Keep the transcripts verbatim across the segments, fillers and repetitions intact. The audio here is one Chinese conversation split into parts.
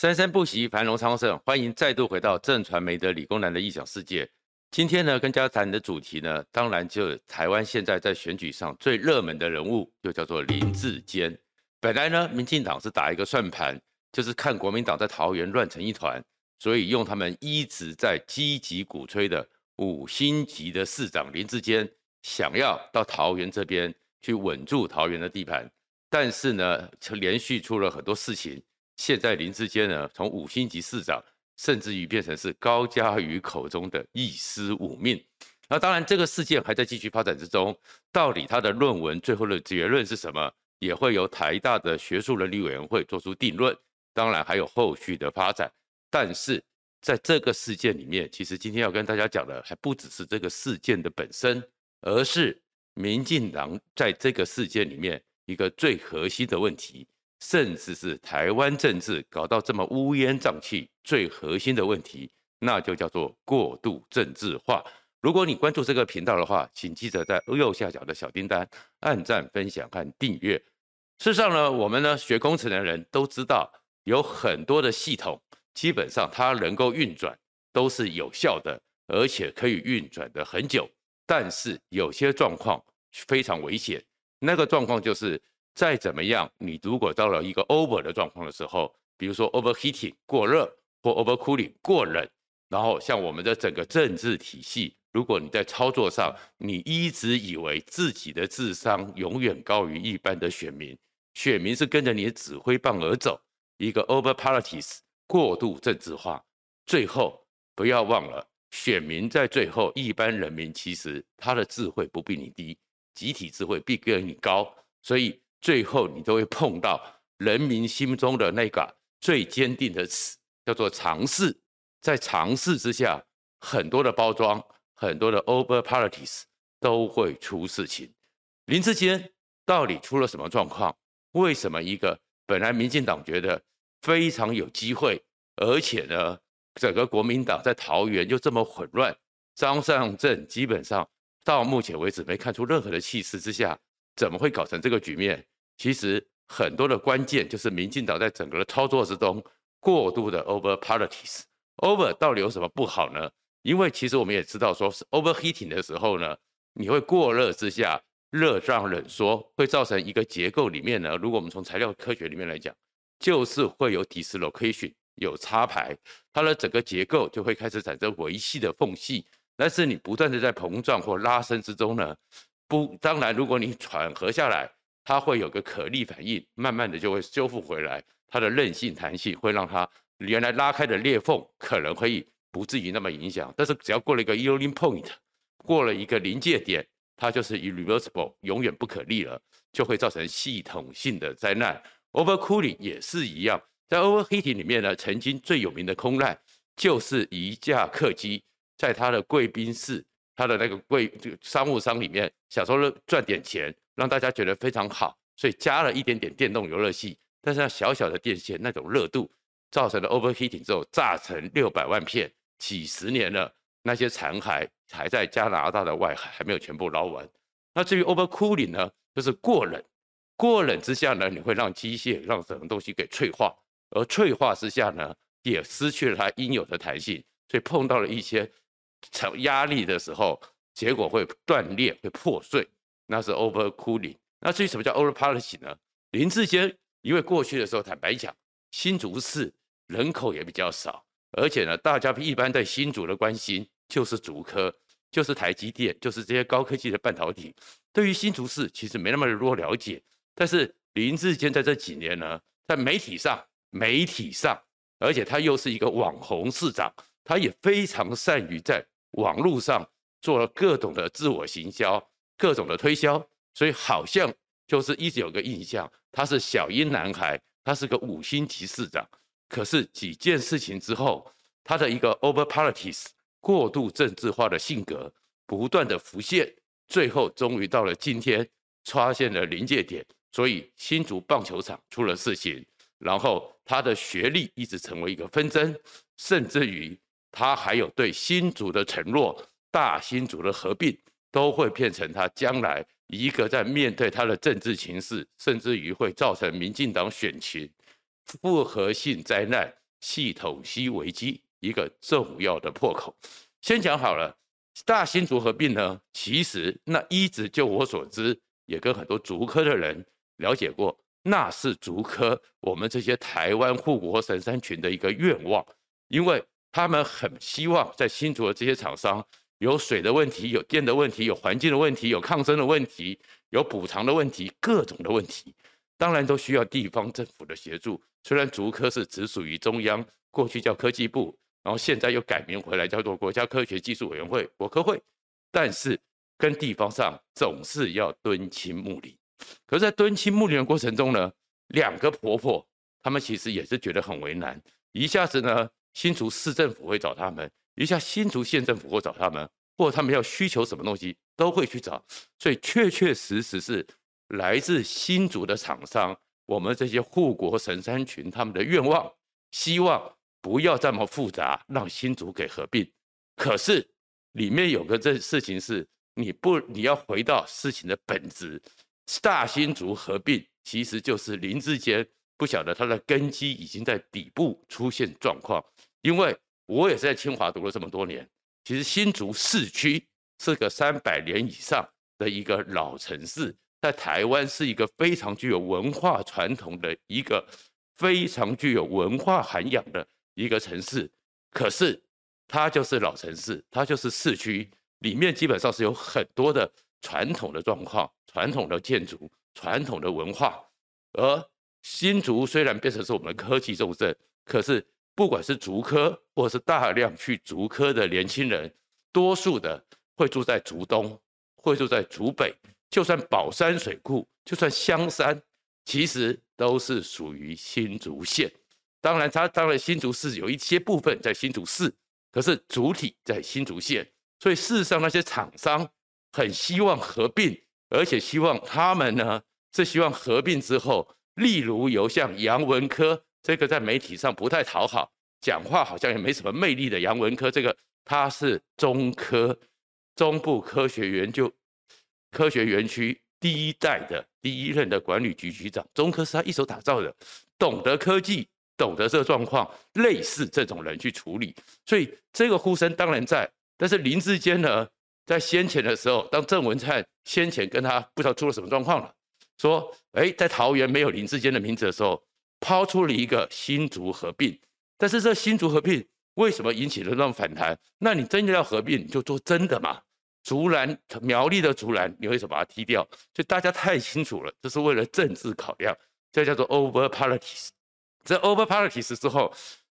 生生不息，繁荣昌盛。欢迎再度回到震传媒的理工男的异想世界。今天呢，跟大家谈的主题呢，当然就台湾现在在选举上最热门的人物，就叫做林智坚。本来呢，民进党是打一个算盘，就是看国民党在桃园乱成一团，所以用他们一直在积极鼓吹的五星级的市长林智坚，想要到桃园这边去稳住桃园的地盘。但是呢，连续出了很多事情。现在林智坚呢，从五星级市长，甚至于变成是高嘉瑜口中的一尸五命。那当然，这个事件还在继续发展之中，到底他的论文最后的结论是什么，也会由台大的学术伦理委员会做出定论。当然还有后续的发展。但是在这个事件里面，其实今天要跟大家讲的还不只是这个事件的本身，而是民进党在这个事件里面一个最核心的问题。甚至是台湾政治搞到这么乌烟瘴气，最核心的问题，那就叫做过度政治化。如果你关注这个频道的话，请记得在右下角的小叮当按赞、分享和订阅。事实上呢，我们呢学工程的人都知道，有很多的系统，基本上它能够运转都是有效的，而且可以运转的很久。但是有些状况非常危险，那个状况就是。再怎么样，你如果到了一个 over 的状况的时候，比如说 overheating 过热或 overcooling 过冷，然后像我们的整个政治体系，如果你在操作上，你一直以为自己的智商永远高于一般的选民，选民是跟着你的指挥棒而走，一个 over politics 过度政治化，最后不要忘了，选民在最后，一般人民其实他的智慧不比你低，集体智慧必比你高，所以。最后你都会碰到人民心中的那个最坚定的词，叫做尝试。在尝试之下，很多的包装，很多的 over politics 都会出事情。林智坚到底出了什么状况？为什么一个本来民进党觉得非常有机会，而且呢，整个国民党在桃园又这么混乱，张善政基本上到目前为止没看出任何的气势之下。怎么会搞成这个局面？其实很多的关键就是民进党在整个的操作之中过度的 over politics。over 到底有什么不好呢？因为其实我们也知道说 overheating 的时候呢，你会过热之下，热胀冷缩，会造成一个结构里面呢，如果我们从材料科学里面来讲，就是会有 dislocation， 有插排，它的整个结构就会开始产生维系的缝隙。但是你不断的在膨胀或拉伸之中呢。不，当然，如果你缓和下来，它会有个可逆反应，慢慢的就会修复回来。它的韧性、弹性会让它原来拉开的裂缝可能会不至于那么影响。但是只要过了一个 yielding point， 过了一个临界点，它就是 irreversible， 永远不可逆了，就会造成系统性的灾难。Overcooling 也是一样，在 overheating 里面呢，曾经最有名的空难就是一架客机在它的贵宾室。他的那个贵商务舱里面，想说赚点钱，让大家觉得非常好，所以加了一点点电动游乐器，但是那小小的电线那种热度，造成了 overheating 之后，炸成六百万片，几十年了，那些残骸还在加拿大的外海，还没有全部捞完。那至于 overcooling 呢，就是过冷，过冷之下呢，你会让机械让整个东西给脆化，而脆化之下呢，也失去了它应有的弹性，所以碰到了一些。压力的时候，结果会断裂、会破碎，那是 overcooling。那至于什么叫 overpolitics 呢？林智坚因为过去的时候，坦白讲，新竹市人口也比较少，而且呢，大家一般对新竹的关心就是竹科，就是台积电，就是这些高科技的半导体。对于新竹市其实没那么多了解，但是林智坚在这几年呢，在媒体上、媒体上，而且他又是一个网红市长。他也非常善于在网络上做了各种的自我行销，各种的推销，所以好像就是一直有个印象，他是小英男孩，他是个五星级市长。可是几件事情之后，他的一个 over politics 过度政治化的性格不断的浮现，最后终于到了今天，发现了临界点。所以新竹棒球场出了事情，然后他的学历一直成为一个纷争，甚至于。他还有对新竹的承诺，大新竹的合并，都会变成他将来一个在面对他的政治情势，甚至于会造成民进党选情复合性灾难系统性危机一个重要的破口。先讲好了，大新竹合并呢，其实那一直就我所知，也跟很多竹科的人了解过，那是竹科我们这些台湾护国神山群的一个愿望，因为他们很希望在新竹的这些厂商。 有水的问题，有电的问题，有环境的问题，有抗争的问题，有补偿的问题，各种的问题，当然都需要地方政府的协助。虽然竹科是直属于中央，过去叫科技部，然后现在又改名回来叫做国家科学技术委员会国科会，但是跟地方上总是要敦亲睦邻。可是在敦亲睦邻的过程中呢，两个婆婆她们其实也是觉得很为难，一下子呢，新竹市政府会找他们。 一下新竹县政府或找他们，或他们要需求什么东西都会去找，所以确确实实是来自新竹的厂商，我们这些护国神山群他们的愿望，希望不要这么复杂，让新竹给合并。可是里面有个这事情是，你不你要回到事情的本质，大新竹合并其实就是林志坚不晓得他的根基已经在底部出现状况，因为。 我也是在清华读了这么多年，其实新竹市区是个三百年以上的一个老城市，在台湾是一个非常具有文化传统的一个非常具有文化涵养的一个城市。可是它就是老城市，它就是市区里面基本上是有很多的传统的状况、传统的建筑、传统的文化。而新竹虽然变成是我们的科技重镇，可是。 不管是竹科，或是大量去竹科的年轻人，多数的会住在竹东，会住在竹北。就算宝山水库，就算香山，其实都是属于新竹县。当然它，它当然新竹市有一些部分在新竹市，可是主体在新竹县。所以事实上，那些厂商很希望合并，而且希望他们呢是希望合并之后，例如由像杨文科。 这个在媒体上不太讨好，讲话好像也没什么魅力的杨文科，这个他是中科中部科学研究科学园区第一代的第一任的管理局局长，中科是他一手打造的，懂得科技，懂得这个状况，类似这种人去处理，所以这个呼声当然在。但是林志坚呢，在先前的时候，当郑文灿先前跟他不知道出了什么状况了，说哎，在桃园没有林志坚的名字的时候。 抛出了一个新竹合并，但是这新竹合并为什么引起了那种反弹？那你真的要合并，你就做真的嘛？竹篮苗栗的竹篮，你为什么把它踢掉？所以大家太清楚了，这是为了政治考量，这叫做 over politics。这 over politics 之后，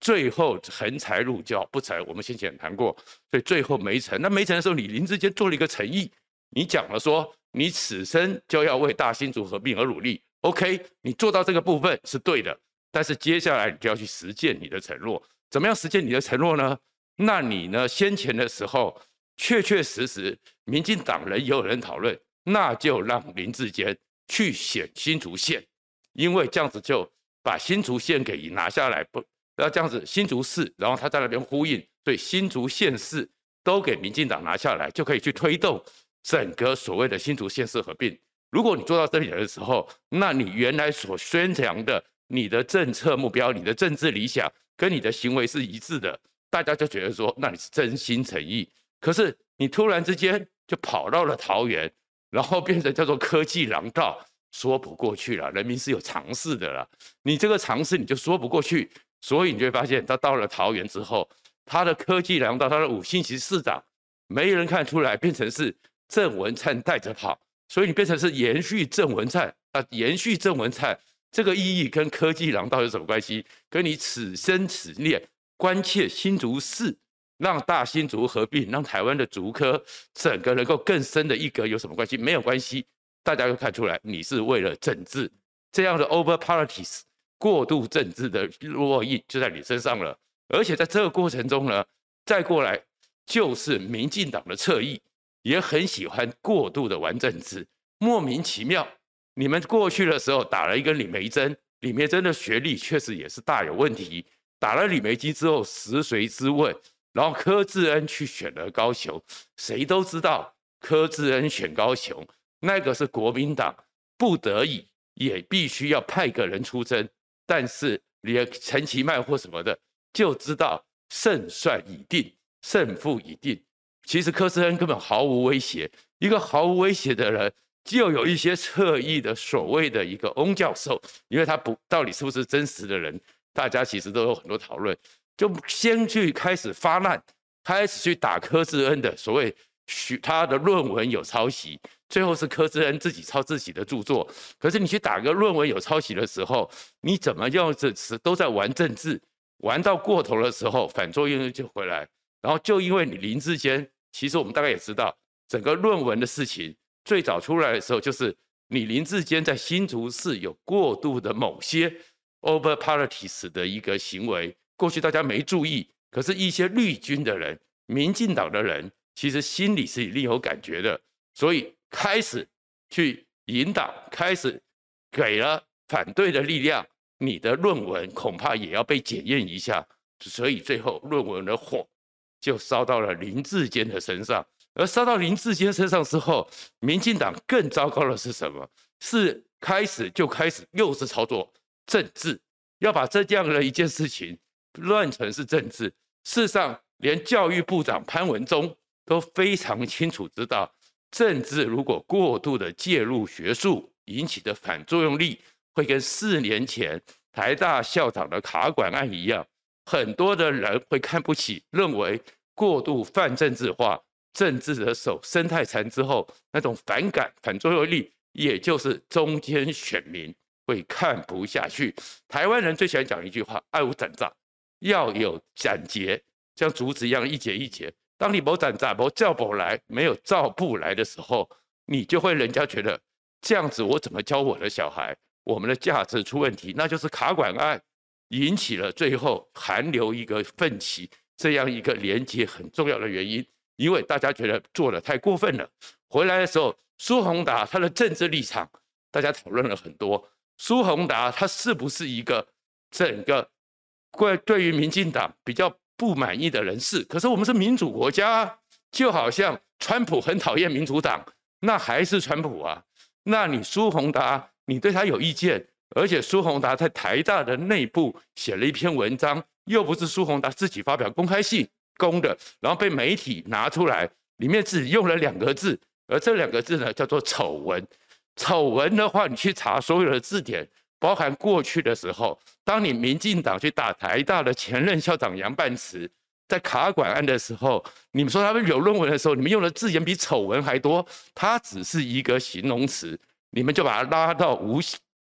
最后横财入教不成，我们先前也谈过，所以最后没成。那没成的时候，你林志坚做了一个诚意，你讲了说，你此生就要为大新竹合并而努力。 OK， 你做到这个部分是对的，但是接下来你就要去实践你的承诺。怎么样实践你的承诺呢？那你呢？先前的时候，确确实实，民进党人也有人讨论，那就让林志坚去选新竹县，因为这样子就把新竹县给拿下来，不，然后这样子新竹市，然后他在那边呼应，对新竹县市都给民进党拿下来，就可以去推动整个所谓的新竹县市合并。 如果你做到这里的时候，那你原来所宣扬的你的政策目标、你的政治理想跟你的行为是一致的，大家就觉得说，那你是真心诚意。可是你突然之间就跑到了桃园，然后变成叫做科技廊道，说不过去了。人民是有常识的啦，你这个常识你就说不过去，所以你就会发现，他到了桃园之后，他的科技廊道，他的五星级市长，没人看出来，变成是郑文灿带着跑。 所以你变成是延续郑文灿啊，延续郑文灿这个意义跟科技廊道有什么关系？跟你此生此念关切新竹市，让大新竹合并，让台湾的竹科整个能够更深的一格有什么关系？没有关系，大家都看出来你是为了政治这样的 over politics 过度政治的落印就在你身上了。而且在这个过程中呢，再过来就是民进党的侧翼。 也很喜欢过度的玩政治，莫名其妙。你们过去的时候打了一个李梅珍，李梅珍的学历确实也是大有问题。打了李梅基之后，食髓知味。然后柯志恩去选了高雄，谁都知道柯志恩选高雄，那个是国民党不得已也必须要派个人出征，但是连陈其迈或什么的就知道胜算已定，胜负已定。其实柯志恩根本毫无威胁，一个毫无威胁的人，就有一些侧翼的所谓的一个翁教授，因为他不到底是不是真实的人，大家其实都有很多讨论，就先去开始发难，开始去打柯志恩的所谓他的论文有抄袭，最后是柯志恩自己抄自己的著作。可是你去打个论文有抄袭的时候，你怎么样子都在玩政治，玩到过头的时候，反作用力就回来。然后就因为你林智坚，其实我们大概也知道，整个论文的事情最早出来的时候，就是你林智坚在新竹市有过度的某些 over politics 的一个行为，过去大家没注意，可是一些绿军的人、民进党的人，其实心里是另有感觉的，所以开始去引导，开始给了反对的力量，你的论文恐怕也要被检验一下，所以最后论文的火就烧到了林智坚的身上。而烧到林智坚身上之后，民进党更糟糕的是什么？是开始就开始又是操作政治，要把这样的一件事情乱成是政治。事实上，连教育部长潘文忠都非常清楚知道，政治如果过度的介入学术引起的反作用力，会跟四年前台大校长的卡管案一样，很多的人会看不起，认为过度泛政治化，政治的手生态禅之后，那种反感反作用力，也就是中间选民会看不下去。台湾人最喜欢讲一句话，爱无斩杂，要有斩节，像竹子一样一节一节。当你没斩杂、没照不来、没有照不来的时候，你就会人家觉得这样子，我怎么教我的小孩？我们的价值出问题，那就是卡管案引起了最后寒流一个奋起这样一个连结很重要的原因，因为大家觉得做得太过分了。回来的时候，苏宏达他的政治立场，大家讨论了很多。苏宏达他是不是一个整个对于民进党比较不满意的人士？可是我们是民主国家啊，就好像川普很讨厌民主党，那还是川普啊。那你苏宏达，你对他有意见，而且苏宏达在台大的内部写了一篇文章，又不是苏宏达自己发表公开信公的，然后被媒体拿出来，里面只用了两个字，而这两个字呢叫做丑闻。丑闻的话，你去查所有的字典，包含过去的时候，当你民进党去打台大的前任校长杨半慈，在卡管案的时候，你们说他们有论文的时候，你们用的字眼比丑闻还多，它只是一个形容词，你们就把它拉到 无,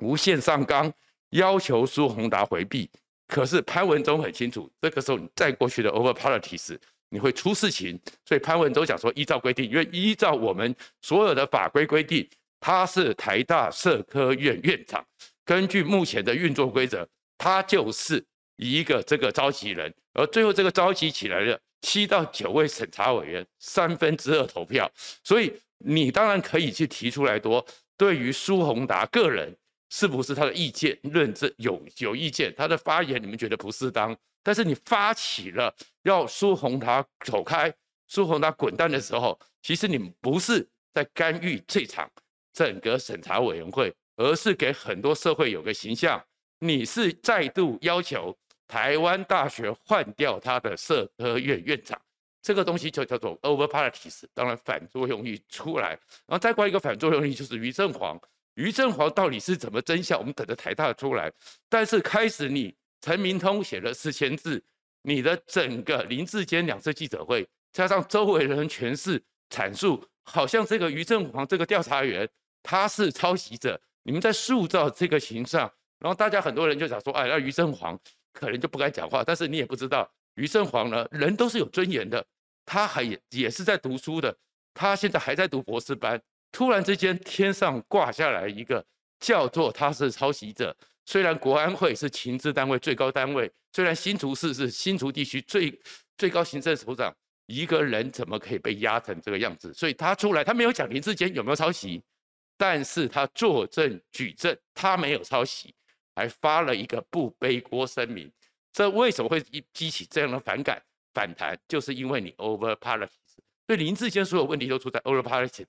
无限上纲，要求苏宏达回避。可是潘文忠很清楚，这个时候你再过去的 over politics， 你会出事情，所以潘文忠讲说，依照规定，因为依照我们所有的法规规定，他是台大社科院院长。根据目前的运作规则，他就是一个这个召集人，而最后这个召集起来的七到九位审查委员三分之二投票，所以你当然可以去提出来多，对于苏宏达个人是不是他的意见认知 有, 有意见，他的发言你们觉得不适当，但是你发起了要苏宏达走开、苏宏达滚蛋的时候，其实你们不是在干预这场整个审查委员会，而是给很多社会有个形象，你是再度要求台湾大学换掉他的社科院院长，这个东西就叫做 over politics。 当然反作用力出来，然后再过一个反作用力就是于正煌。于正煌到底是怎么真相，我们等着台大出来。但是开始你陈明通写了四千字，你的整个林智坚两次记者会，加上周围人全是阐述，好像这个于正煌这个调查员他是抄袭者，你们在塑造这个形象，然后大家很多人就想说，哎，那于正煌可能就不该讲话，但是你也不知道，于正煌呢，人都是有尊严的，他还 也, 也是在读书的，他现在还在读博士班，突然之间天上挂下来一个叫做他是抄袭者。虽然国安会是情治单位最高单位，虽然新竹市是新竹地区最最高行政首长，一个人怎么可以被压成这个样子？所以他出来，他没有讲林智坚有没有抄袭，但是他作证举证他没有抄袭，还发了一个不背锅声明。这为什么会激起这样的反感反弹，就是因为你 over politics。 所以林智坚所有问题都出在 over politics，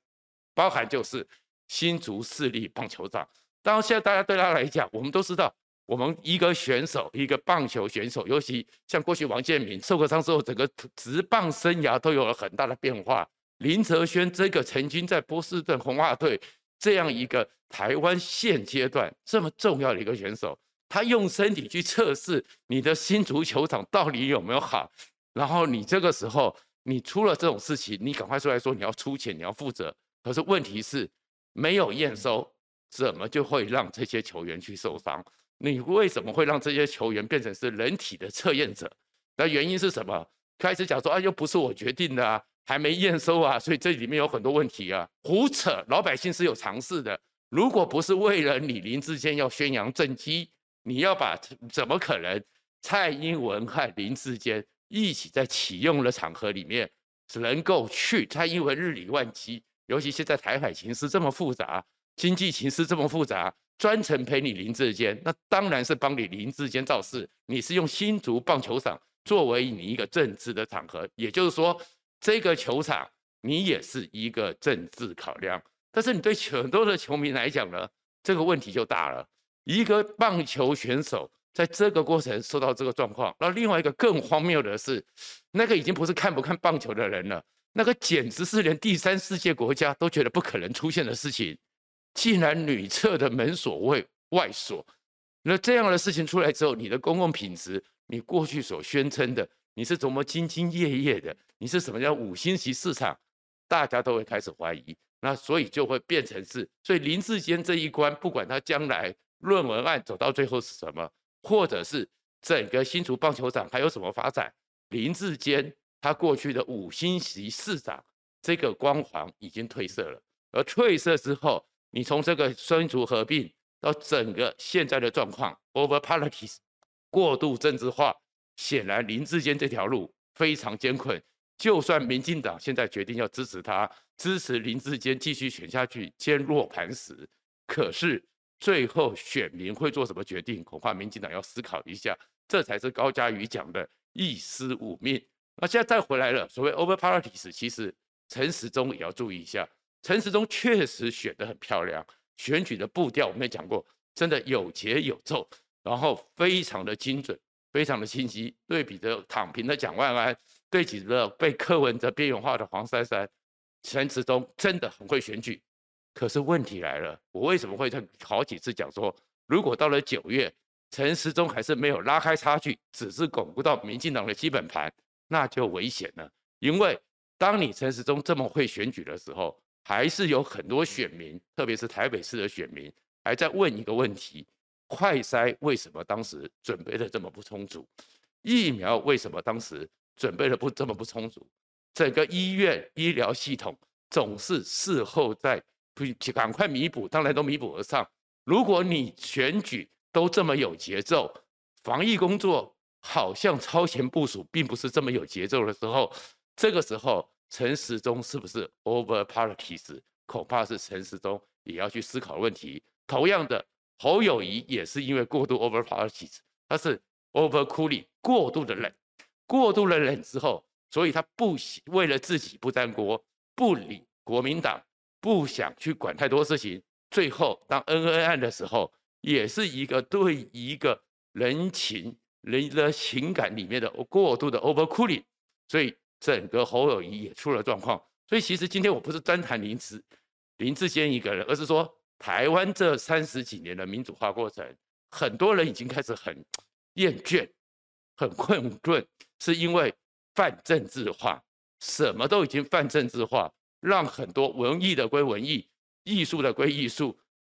包含就是新竹市立棒球场。当然现在大家对他来讲，我们都知道我们一个选手，一个棒球选手，尤其像过去王建民受过伤之后，整个职棒生涯都有了很大的变化。林哲瑄这个曾经在波士顿红袜队这样一个台湾现阶段这么重要的一个选手，他用身体去测试你的新竹球场到底有没有好，然后你这个时候你出了这种事情，你赶快出来说你要出钱，你要负责。可是问题是没有验收，怎么就会让这些球员去受伤？你为什么会让这些球员变成是人体的测验者？那原因是什么？开始讲说啊，又不是我决定的啊，还没验收啊，所以这里面有很多问题啊，胡扯！老百姓是有常识的。如果不是为了你林智坚要宣扬政绩，你要把怎么可能蔡英文和林智坚一起在启用的场合里面能够去？蔡英文日理万机，尤其现在台海情势这么复杂，经济情势这么复杂，专程陪你林智坚，那当然是帮你林智坚造势。你是用新竹棒球场作为你一个政治的场合，也就是说，这个球场你也是一个政治考量。但是你对很多的球迷来讲呢，这个问题就大了。一个棒球选手在这个过程受到这个状况，那另外一个更荒谬的是，那个已经不是看不看棒球的人了，那个简直是连第三世界国家都觉得不可能出现的事情。竟然女厕的门锁为外锁，那这样的事情出来之后，你的公共品质，你过去所宣称的，你是多么兢兢业业的，你是什么叫五星级市场，大家都会开始怀疑。那所以就会变成是，所以林智坚这一关，不管他将来论文案走到最后是什么，或者是整个新竹棒球场还有什么发展，林智坚他过去的五星级市场这个光环已经褪色了，而褪色之后。你从这个新竹合并到整个现在的状况 ，over politics 过度政治化，显然林智坚这条路非常艰困。就算民进党现在决定要支持他，支持林智坚继续选下去，坚若磐石，可是最后选民会做什么决定，恐怕民进党要思考一下。这才是高嘉瑜讲的“一尸五命”。那现在再回来了，所谓 over politics， 其实陈时中也要注意一下。陈时中确实选得很漂亮，选举的步调我们也讲过，真的有节有奏，然后非常的精准，非常的清晰。对比着躺平的蒋万安，对比着被柯文哲边缘化的黄珊珊，陈时中真的很会选举。可是问题来了，我为什么会好几次讲说，如果到了九月，陈时中还是没有拉开差距，只是巩固到民进党的基本盘，那就危险了。因为当你陈时中这么会选举的时候，还是有很多选民，特别是台北市的选民，还在问一个问题：快筛为什么当时准备的这么不充足？疫苗为什么当时准备的不这么不充足？整个医院医疗系统总是事后在赶快弥补，当然都弥补而上。如果你选举都这么有节奏，防疫工作好像超前部署，并不是这么有节奏的时候，这个时候。陈时中是不是 over politics？ 恐怕是陈时中也要去思考问题。同样的，侯友宜也是因为过度 over politics， 他是 over cooling， 过度的冷，过度的冷之后，所以他不为了自己不沾锅，不理国民党，不想去管太多事情。最后当恩恩案的时候，也是一个对一个人情人的情感里面的过度的 over cooling， 所以。整个侯友宜也出了状况，所以其实今天我不是专谈林智林智坚一个人，而是说台湾这三十几年的民主化过程，很多人已经开始很厌倦、很困顿，是因为泛政治化，什么都已经泛政治化，让很多文艺的归文艺、艺术的归艺术、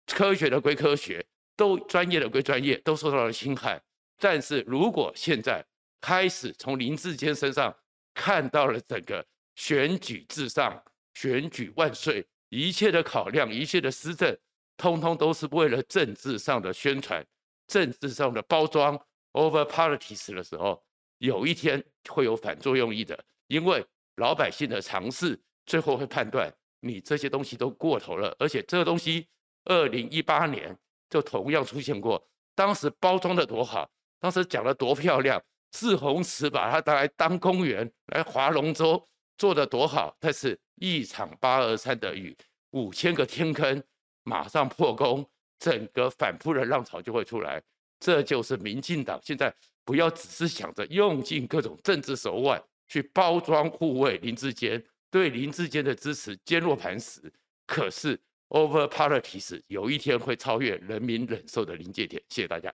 科学的归科学，都专业的归专业，都受到了侵害。但是如果现在开始从林智坚身上，看到了整个选举至上、选举万岁，一切的考量、一切的施政，通通都是为了政治上的宣传、政治上的包装 over politics 的时候，有一天会有反作用力的，因为老百姓的常识最后会判断你这些东西都过头了，而且这个东西二零一八年就同样出现过，当时包装的多好，当时讲的多漂亮。志宏池把它来当公园来划龙舟，做得多好！但是一场八二三的雨，五千个天坑马上破功，整个反扑的浪潮就会出来。这就是民进党现在不要只是想着用尽各种政治手腕去包装护卫林智坚，对林智坚的支持坚若磐石。可是 over politics 有一天会超越人民忍受的临界点。谢谢大家。